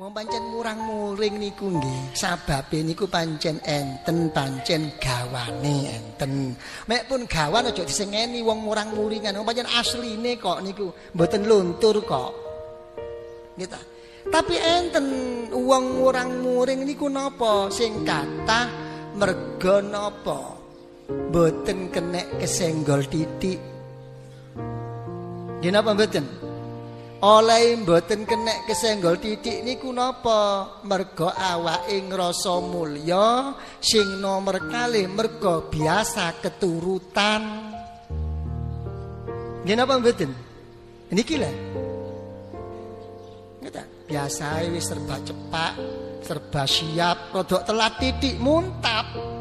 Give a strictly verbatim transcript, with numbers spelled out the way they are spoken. Wong pancen murang-muring niku nggih, sababe niku pancen enten, pancen gawane enten. Mek pun gawan aja disengeni wong murang-muringan. Wong pancen asline kok niku, mboten luntur kok. Nggih ta. Tapi enten wong murang-muring niku napa sing kathah merga napa? Mboten kenek kesenggol titik. Nggih napa mboten? Oleh mboten kenek kesenggol titik niku napa? Merga awake ngrasa mulya, sing nomor kalih merga biasa keturutan. Nggih napa mboten? Niki lho. Ngeta, biasae wis serba cepak, serba siap, rodok telat titik muntap.